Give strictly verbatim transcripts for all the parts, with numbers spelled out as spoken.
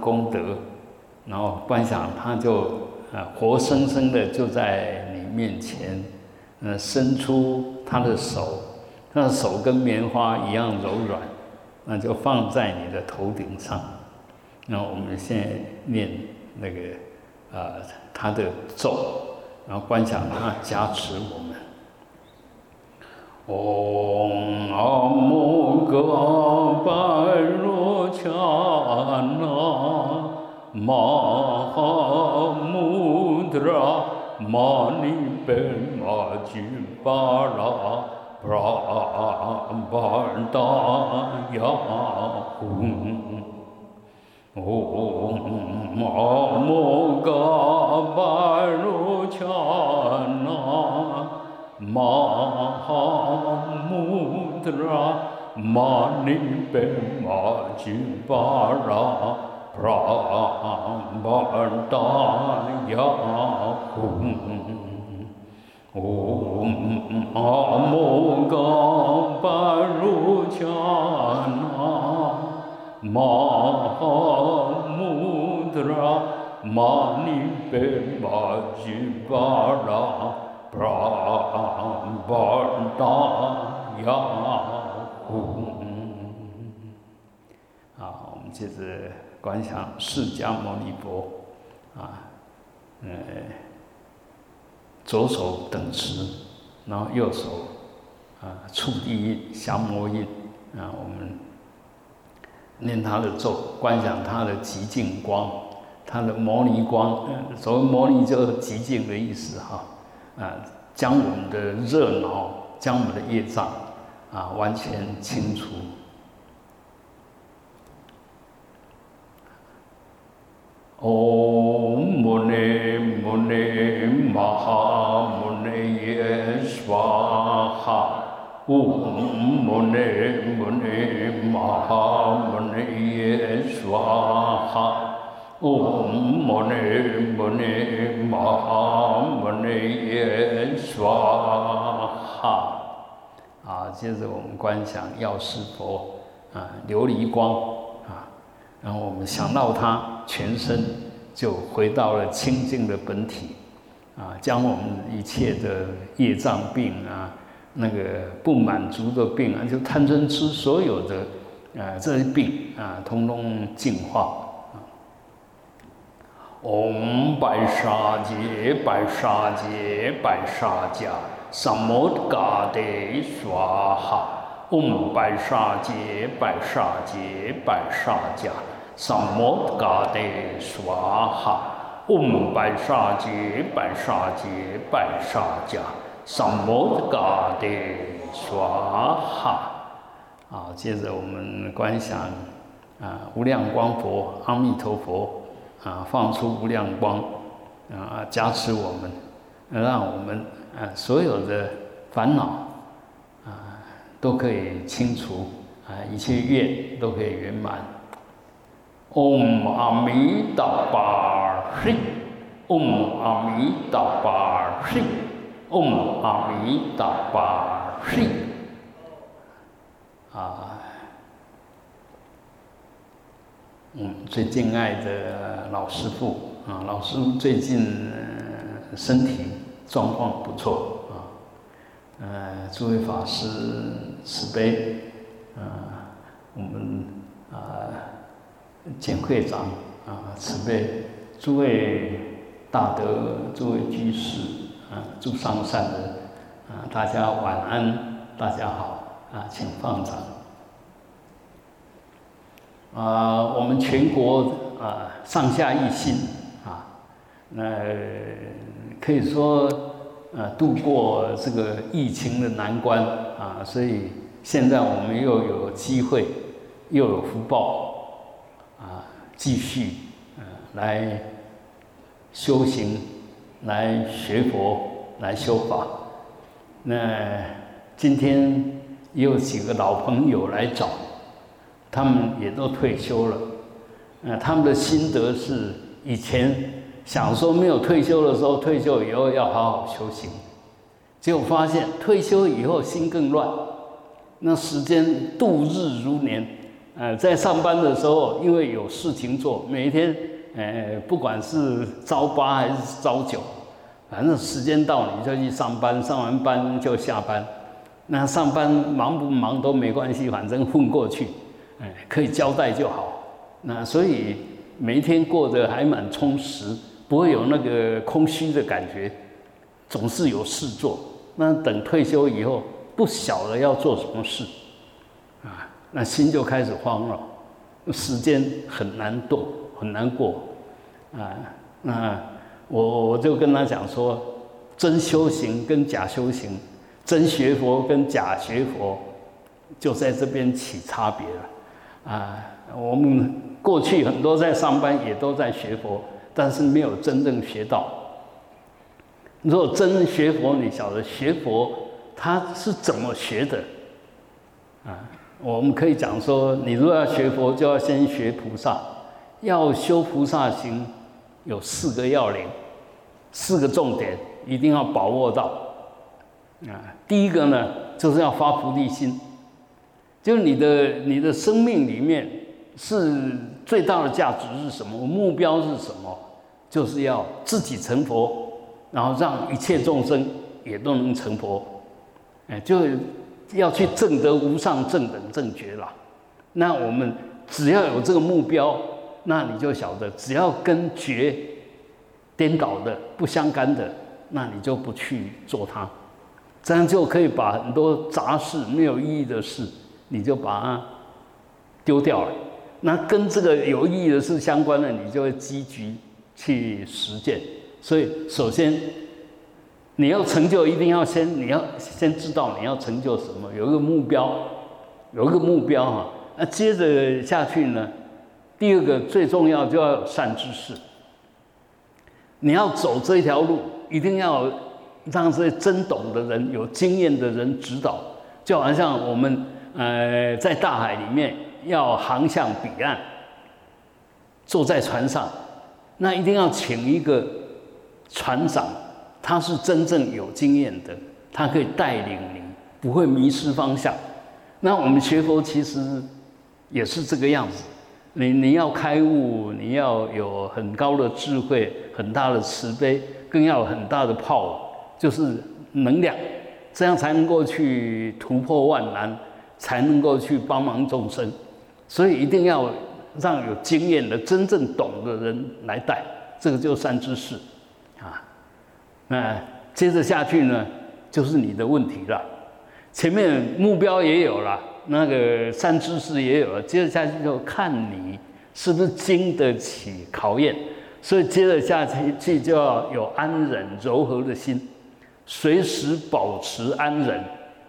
功德，然后观想他就啊活生生的就在你面前，呃，伸出他的手，他的手跟棉花一样柔软，那就放在你的头顶上。那我们现在念那个啊、呃、他的咒，然后观想他加持我们。唵阿穆嘎巴若恰那。Mahamudra Mani Pema Jibara Prabhardaya Om Amogabaruchana Mahamudra Mani Pema Jibara Prabhardaya Om Amogabaruchana Mahamudra Manipemajibara Prabhardaya Om。 好，我们接着观想释迦牟尼佛，啊，呃，左手等持，然后右手啊触地印、降魔印，啊，我们念他的咒，观想他的极净光，他的摩尼光，呃、所谓摩尼就是极净的意思哈，啊，将我们的热闹，将我们的业障啊完全清除。Om Mune Mune Maha Mune Swaha Om Mune Mune Maha Mune Swaha Om Mune Mune Maha Mune Swaha。 啊，接着我们观想药师佛啊，琉璃光啊，然后我们想到它，全身就回到了清净的本体，啊，将我们一切的业障病啊，那个不满足的病啊，就贪嗔痴所有的啊这些病啊，通通净化。唵白沙杰白沙杰白沙迦萨摩嘎德刷哈，唵白沙杰白沙杰白沙迦。萨摩嘎德刷哈，唵白沙杰白沙杰白沙迦，萨摩嘎德刷哈。啊，接着我们观想啊，无量光佛阿弥陀佛啊，放出无量光啊，加持我们，让我们啊所有的烦恼啊都可以清除啊，一切愿都可以圆满。唵阿弥陀佛，是。唵阿弥陀佛，是。唵阿弥陀佛，是。啊，嗯，最敬爱的老师父啊，老师父最近身体状况不错啊，呃，诸位法师慈悲啊，我们啊。简会长啊，慈悲诸位大德、诸位居士啊、诸上善人啊，大家晚安，大家好啊，请放掌。啊，我们全国啊上下一心啊，那、呃、可以说啊度过这个疫情的难关啊，所以现在我们又有机会，又有福报。继续，呃，来修行，来学佛，来修法。那今天也有几个老朋友来找，他们也都退休了。呃，他们的心得是，以前想说没有退休的时候，退休以后要好好修行，结果发现退休以后心更乱，那时间度日如年。呃，在上班的时候，因为有事情做，每一天，呃，不管是朝八还是朝九，反正时间到你就去上班，上完班就下班。那上班忙不忙都没关系，反正混过去，哎、呃，可以交代就好。那所以每一天过得还蛮充实，不会有那个空虚的感觉，总是有事做。那等退休以后，不晓得要做什么事。那心就开始慌了，时间很难度，很难过，啊，那我我就跟他讲说，真修行跟假修行，真学佛跟假学佛，就在这边起差别了，啊，我们过去很多在上班也都在学佛，但是没有真正学到。如果真学佛，你晓得学佛他是怎么学的，啊。我们可以讲说，你如果要学佛，就要先学菩萨。要修菩萨行，有四个要领，四个重点一定要把握到。啊，第一个呢，就是要发菩提心，就是你的你的生命里面是最大的价值是什么，目标是什么，就是要自己成佛，然后让一切众生也都能成佛。哎，就。要去证得无上正等正觉啦。那我们只要有这个目标，那你就晓得，只要跟觉颠倒的、不相干的，那你就不去做它。这样就可以把很多杂事、没有意义的事，你就把它丢掉了。那跟这个有意义的事相关的，你就会积极去实践。所以，首先。你要成就，一定要先你要先知道你要成就什么，有一个目标，有一个目标哈、啊。那接着下去呢，第二个最重要就要有善知识。你要走这条路，一定要让这些真懂的人、有经验的人指导。就好像我们呃在大海里面要航向彼岸，坐在船上，那一定要请一个船长。他是真正有经验的，他可以带领你，不会迷失方向。那我们学佛其实也是这个样子，你你要开悟，你要有很高的智慧，很大的慈悲，更要有很大的 power， 就是能量，这样才能够去突破万难，才能够去帮忙众生。所以一定要让有经验的、真正懂的人来带，这个就是善知识。那接着下去呢，就是你的问题了。前面目标也有了，那个善知识也有了，接着下去就看你是不是经得起考验。所以接着下去就要有安忍柔和的心，随时保持安忍。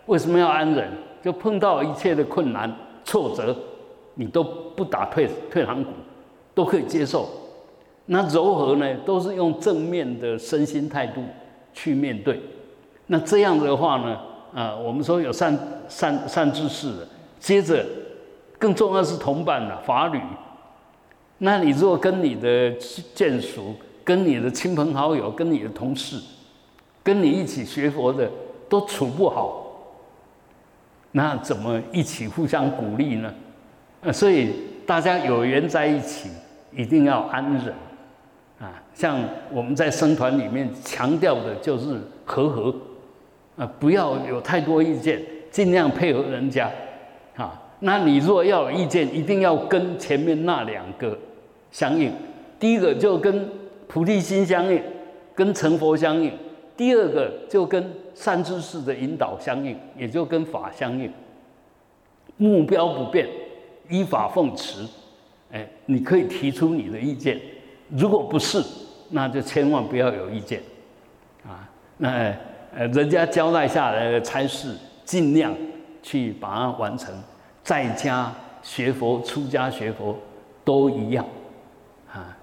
为什么要安忍？就碰到一切的困难、挫折，你都不打退退堂鼓，都可以接受。那柔和呢，都是用正面的身心态度去面对。那这样的话呢，啊、呃，我们说有善善善知识的，接着更重要是同伴了、啊，法侣。那你如果跟你的眷属、跟你的亲朋好友、跟你的同事、跟你一起学佛的都处不好，那怎么一起互相鼓励呢？呃，所以大家有缘在一起，一定要安忍。啊，像我们在僧团里面强调的就是和和，啊，不要有太多意见，尽量配合人家，啊，那你若要有意见，一定要跟前面那两个相应。第一个就跟菩提心相应，跟成佛相应；第二个就跟善知识的引导相应，也就跟法相应。目标不变，依法奉持。哎，你可以提出你的意见，如果不是，那就千万不要有意见。啊，那人家交代下来的差事，尽量去把它完成。在家学佛、出家学佛都一样，啊，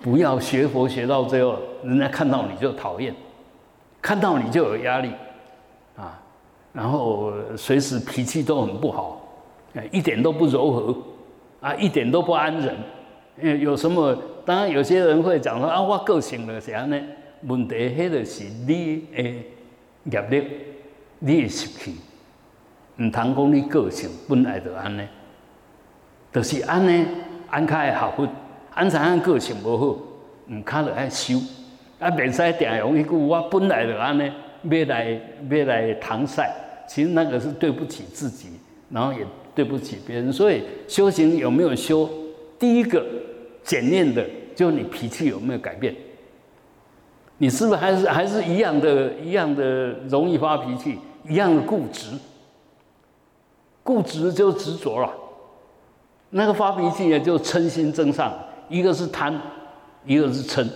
不要学佛学到最后，人家看到你就讨厌，看到你就有压力，啊，然后随时脾气都很不好，一点都不柔和，啊，一点都不安忍。有什么？当然有些人会讲说啊，我个性就是安尼。问题迄个是你的业力，你的习气。唔通讲你个性本来就安尼，就是安尼，安卡会合佛，安怎样个性无好，唔卡就爱修，啊，袂使定用迄句我本来就安尼，要来要来搪塞，其实那个是对不起自己，然后也对不起别人。所以修行有没有修，第一个检验的就是你脾气有没有改变，你是不是还是还是一样的、一样的容易发脾气，一样的固执。固执就执着了，那个发脾气也就嗔心增上，一个是贪，一个是嗔。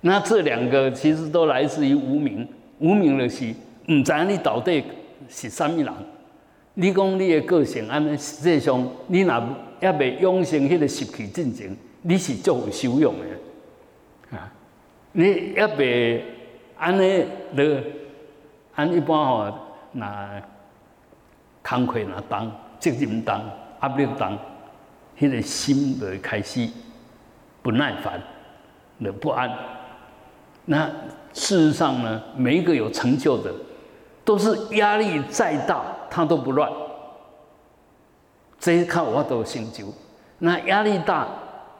那这两个其实都来自于无明，无明就是唔知你到底是啥物人。你讲你的个性安尼，实际上你若也未养成迄个习气进前，你是足有修养的啊。你也未安尼了，按一般吼那。工作若重，责任重，压力重，迄个心就会开始不耐烦，就不安。那事实上呢，每一个有成就的，都是压力再大，他都不乱。这靠我都成就。那压力大，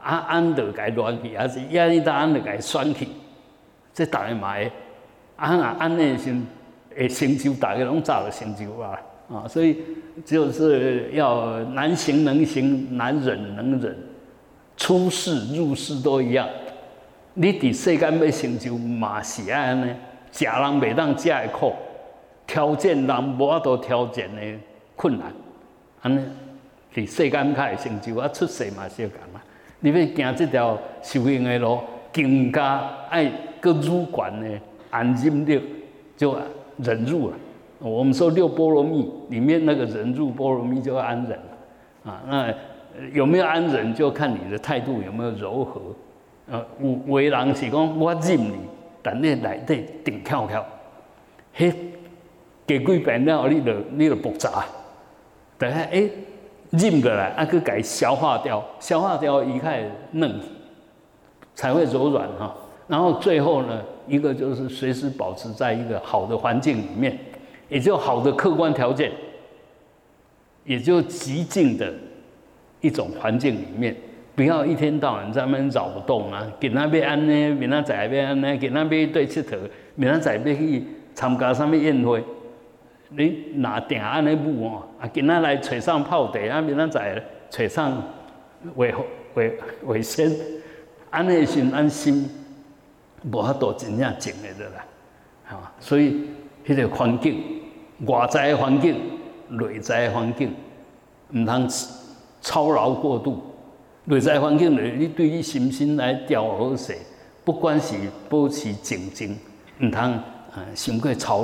啊安就该乱去，还是压力大安就该酸去，这大家嘛会。啊那安内先会成就，大家拢早就成就啊。啊，所以就是要难行能行，难忍能忍，出世入世都一样。你伫世间要成就嘛是安尼，食人袂当食的苦，挑战人无法度挑战的困难，安尼伫世间较会成就，啊出世嘛相共啊。你要行这条修行的路，更加爱搁愈悬的安忍力，就忍辱了。我们说六波罗蜜里面那个忍辱波罗蜜就要安忍了啊，那有没有安忍就看你的态度有没有柔和。呃，有为人是讲我忍你，但你内底定翘翘，嘿，加几遍了，你就你就爆炸。但系哎，忍过来啊，去改消化掉，消化掉一开嫩，才会柔软哈。然后最后呢，一个就是随时保持在一个好的环境里面。也就好的客观条件，也就极静的一种环境里面，不要一天到晚在那边扰动啊！今仔要安呢，明仔载要安呢，今仔要对佚佗，明仔载要去参加什么宴会？你哪定安尼舞哦？啊，今仔来找上泡茶，啊，明仔载找上卫卫卫生，安尼先安心，无法度真正静的了啦，啊，所以。迄、那个环境，外在的环境，内在的环境，唔通操劳过度。内在环境内，你对你心身来调和些，不管是保持静静，唔通啊，伤过操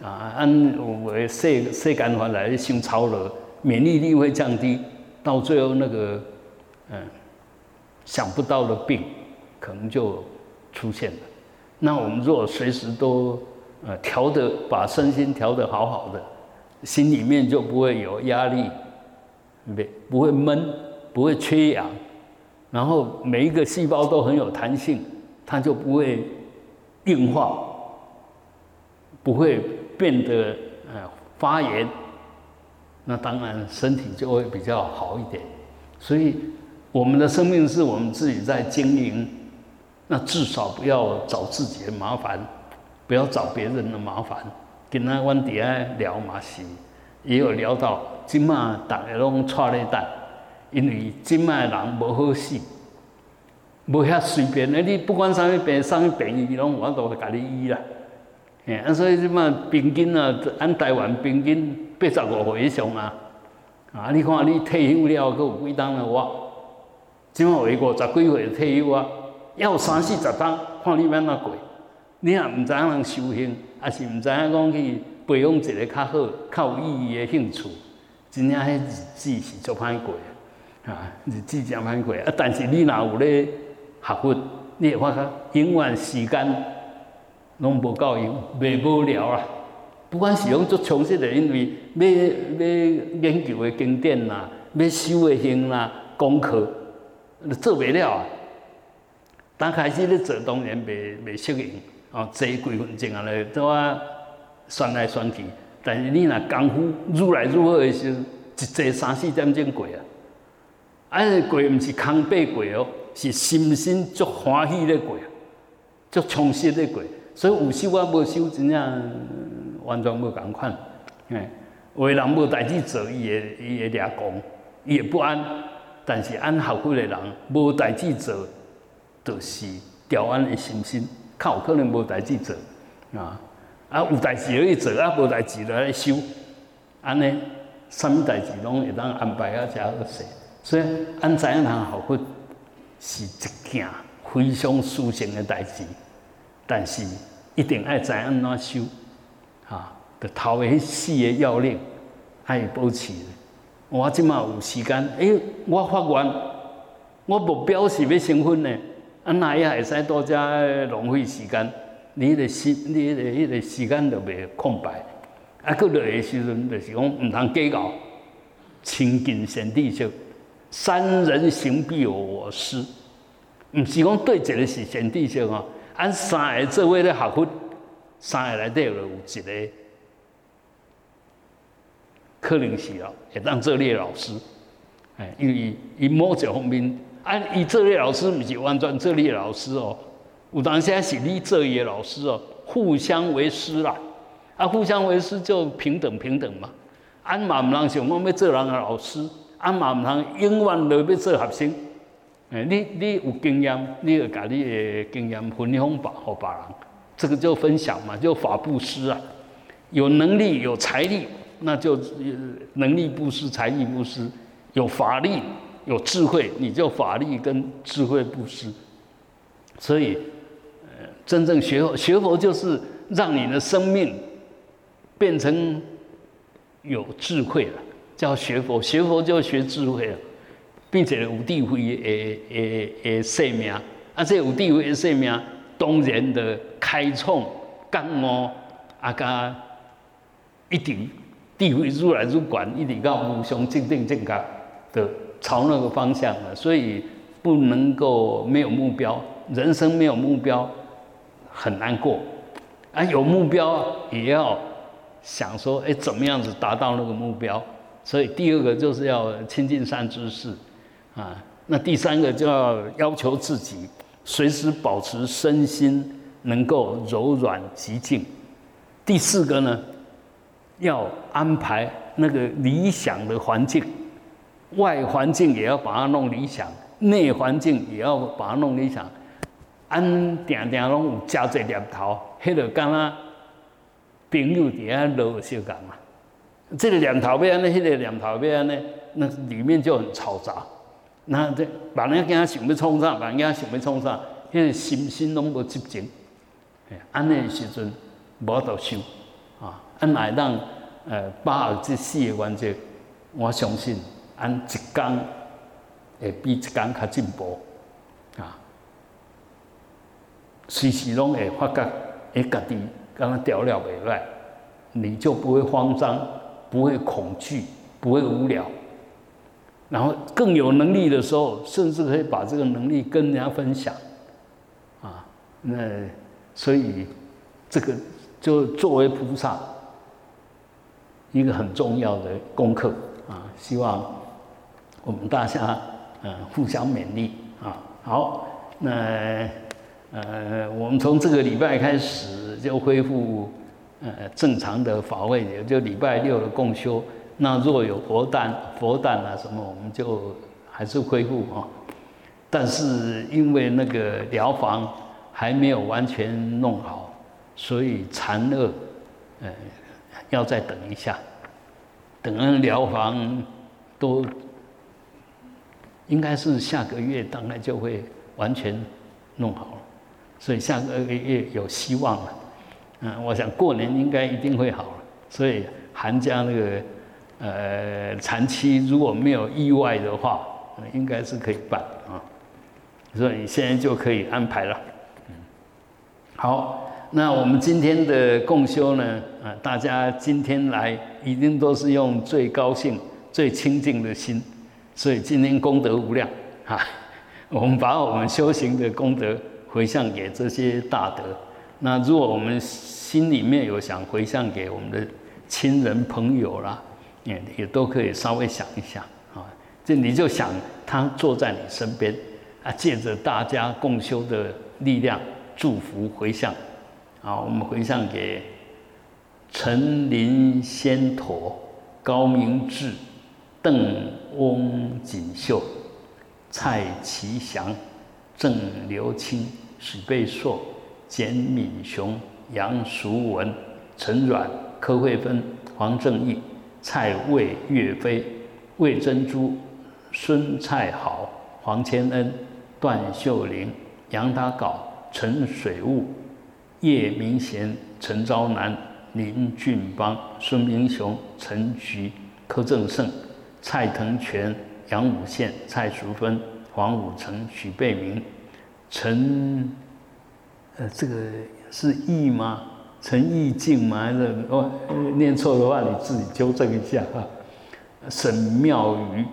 劳啊。按我的世世间法来，伤操劳，免疫力会降低，到最后那个嗯想不到的病，可能就出现了。那我们如果随时都呃，调的把身心调得好好的，心里面就不会有压力，不会闷，不会缺氧，然后每一个细胞都很有弹性，它就不会硬化，不会变得呃发炎，那当然身体就会比较好一点。所以我们的生命是我们自己在经营，那至少不要找自己的麻烦。不要找别人的麻烦。今仔阮底下聊嘛是，也有聊到，即卖大家拢踹咧蛋，因为即卖人无好死，无遐随便诶！你不管啥物病，啥物病伊拢有法度甲你医啦。嘿，啊，所以即摆平均啊，按台湾平均八十五岁以上啊。啊，你看你退休了，阁有几档啊？我即摆为五十几岁退休啊，还有三四十档，看你要安怎过。你也毋知影人修行，也是毋知影讲去培养一个较好、较有意义诶兴趣，真正迄日子是足歹过啊！啊，日子真歹过啊！但是你若有咧？学佛，你会发觉永远时间拢无够用，袂无聊啦。不管是用足充实的，因为要要研究的经典啦，要修的行啦，功课做袂了啊。刚开始咧做，当然袂袂适应哦，坐几分钟啊咧，都啊选来选去。但是你若功夫愈来愈好的时候，一坐三四点钟过啊，啊过毋是空白过哦。是心心足欢喜咧过，足充实咧过，所以有修啊无修，真正完全无同款。哎，有的人无代志做，伊会伊会抓狂，伊会不安。但是按学佛的人，无代志做，就是调安的心心，较有可能无代志做啊。啊，有代志可以做，啊无代志就来修，安尼，啥物代志拢会当安排啊，才好势。所以按怎样通学佛？是一件非常殊胜的代志，但是一定要知安怎修，啊，就头的四个要领爱保持。我即马有时间，哎、欸，我发愿，我目标是要成婚的，啊，那也会使多加浪费时间，你迄个时，你迄个迄个时间就袂空白。啊，佮落的时阵就是讲唔通计较，亲近上帝就。三人行必有我师，毋是讲对一个是先知性哦，按三个做伙咧学佛，三个内底有一个可能是哦，会当做你的老师，哎，因为伊某一方面，按伊做你的老师，毋是完全做你的老师哦，有当时是你做伊的老师哦，互相为师啦，啊，互相为师就平等平等嘛，按嘛毋通想讲要做人的老师。啊嘛唔通永远落要做学生，哎，你你有经验，你要把你的经验分享吧，给别人，这个就分享嘛，就法布施啊。有能力有财力，那就能力布施、财力布施；有法力有智慧，你就法力跟智慧布施。所以，呃，真正学佛学佛就是让你的生命变成有智慧了。叫学佛，学佛就学智慧了，并且有智慧的的的生命，啊，这有智慧的生命，当然的开创、觉悟啊，加一直智慧愈来愈高，一直到无上正定正觉，的朝那个方向了。所以不能够没有目标，人生没有目标很难过，啊，有目标也要想说，哎，怎么样子达到那个目标？所以第二个就是要亲近善知识，啊，那第三个就要要求自己随时保持身心能够柔软极静。第四个呢，要安排那个理想的环境，外环境也要把它弄理想，内环境也要把它弄理想。按定定拢有真侪念头，迄个敢若朋友伫遐落相共嘛。这个念头要安尼，那个念头要安尼，那里面就很嘈杂。那这万一惊想要创啥，万一想要创啥，迄个心心拢无集中。哎，安尼时阵无得修啊！安来让呃把握这四个原则，我相信安一天会比一天较进步啊！随时拢会发觉，哎，家己敢若调了袂赖，你就不会慌张。不会恐惧，不会无聊，然后更有能力的时候，甚至可以把这个能力跟人家分享，啊，那所以这个就作为菩萨一个很重要的功课啊，希望我们大家呃互相勉励啊。好，那呃我们从这个礼拜开始就恢复。呃，正常的法会也就礼拜六的共修，那若有佛诞、佛诞啊什么，我们就还是恢复啊。但是因为那个疗房还没有完全弄好，所以残恶，呃，要再等一下，等那疗房都应该是下个月，大概就会完全弄好了，所以下个月有希望了。嗯，我想过年应该一定会好了，所以韩家那个呃长期如果没有意外的话，应该是可以办啊，所以现在就可以安排了。好，那我们今天的共修呢，啊，大家今天来一定都是用最高兴、最清净的心，所以今天功德无量啊！我们把我们修行的功德回向给这些大德。那如果我们心里面有想回向给我们的亲人朋友啦，也也都可以稍微想一想啊。这你就想他坐在你身边啊，借着大家共修的力量，祝福回向啊。我们回向给陈林仙陀、高明志、邓翁锦绣、蔡其祥、郑刘清、许贝硕、简敏雄、杨淑文、陈阮、柯慧芬、黄正义、蔡魏岳飞、魏珍珠、孙蔡好、黄千恩、段秀玲、杨达镐、陈水务、叶明贤、陈昭南、林俊邦、孙明雄、陈菊、柯正胜、蔡腾全、杨武宪、蔡淑芬、黄武成、许贝明、陈，呃，这个是义吗？陈义静吗？还是哦，念错的话你自己纠正一下哈。沈妙瑜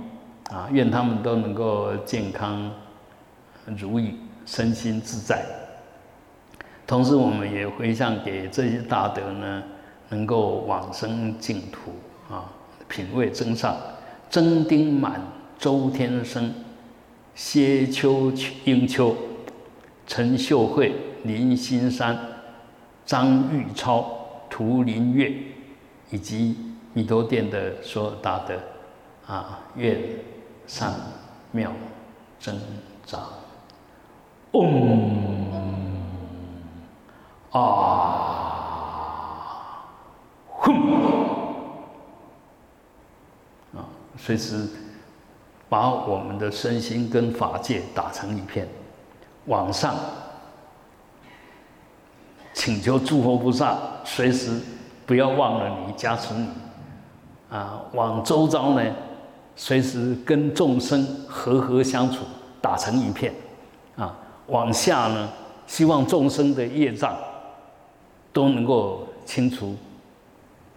啊，愿他们都能够健康如意，身心自在。同时，我们也回向给这些大德呢，能够往生净土啊，品位增上。曾丁满、周天生、谢秋英秋、陈秀慧、林新山、张玉超、涂林月，以及弥陀殿的所有大德啊，愿上妙增长。嗡啊吽。随时把我们的身心跟法界打成一片，往上请求诸佛菩萨，随时不要忘了你，加持你啊！往周遭呢，随时跟众生和和相处，打成一片啊！往下呢，希望众生的业障都能够清除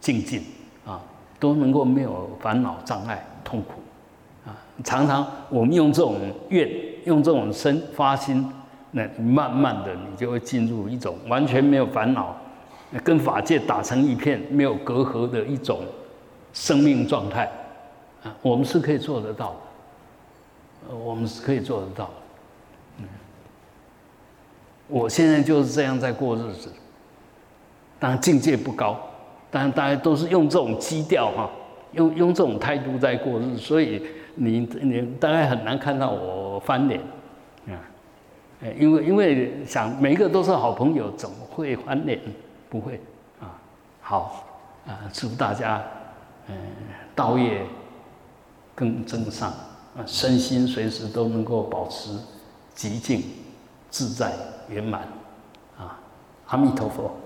净尽啊，都能够没有烦恼障碍痛苦啊！常常我们用这种愿，用这种身发心，那慢慢的你就会进入一种完全没有烦恼，跟法界打成一片，没有隔阂的一种生命状态啊！我们是可以做得到的，我们是可以做得到的。嗯，我现在就是这样在过日子，当然境界不高。但大家都是用这种基调哈，用用这种态度在过日，所以你你大概很难看到我翻脸，啊，因为因为想每一个都是好朋友，怎么会翻脸？不会啊，好啊，祝大家嗯道业更增上啊，身心随时都能够保持极静自在圆满啊，阿弥陀佛。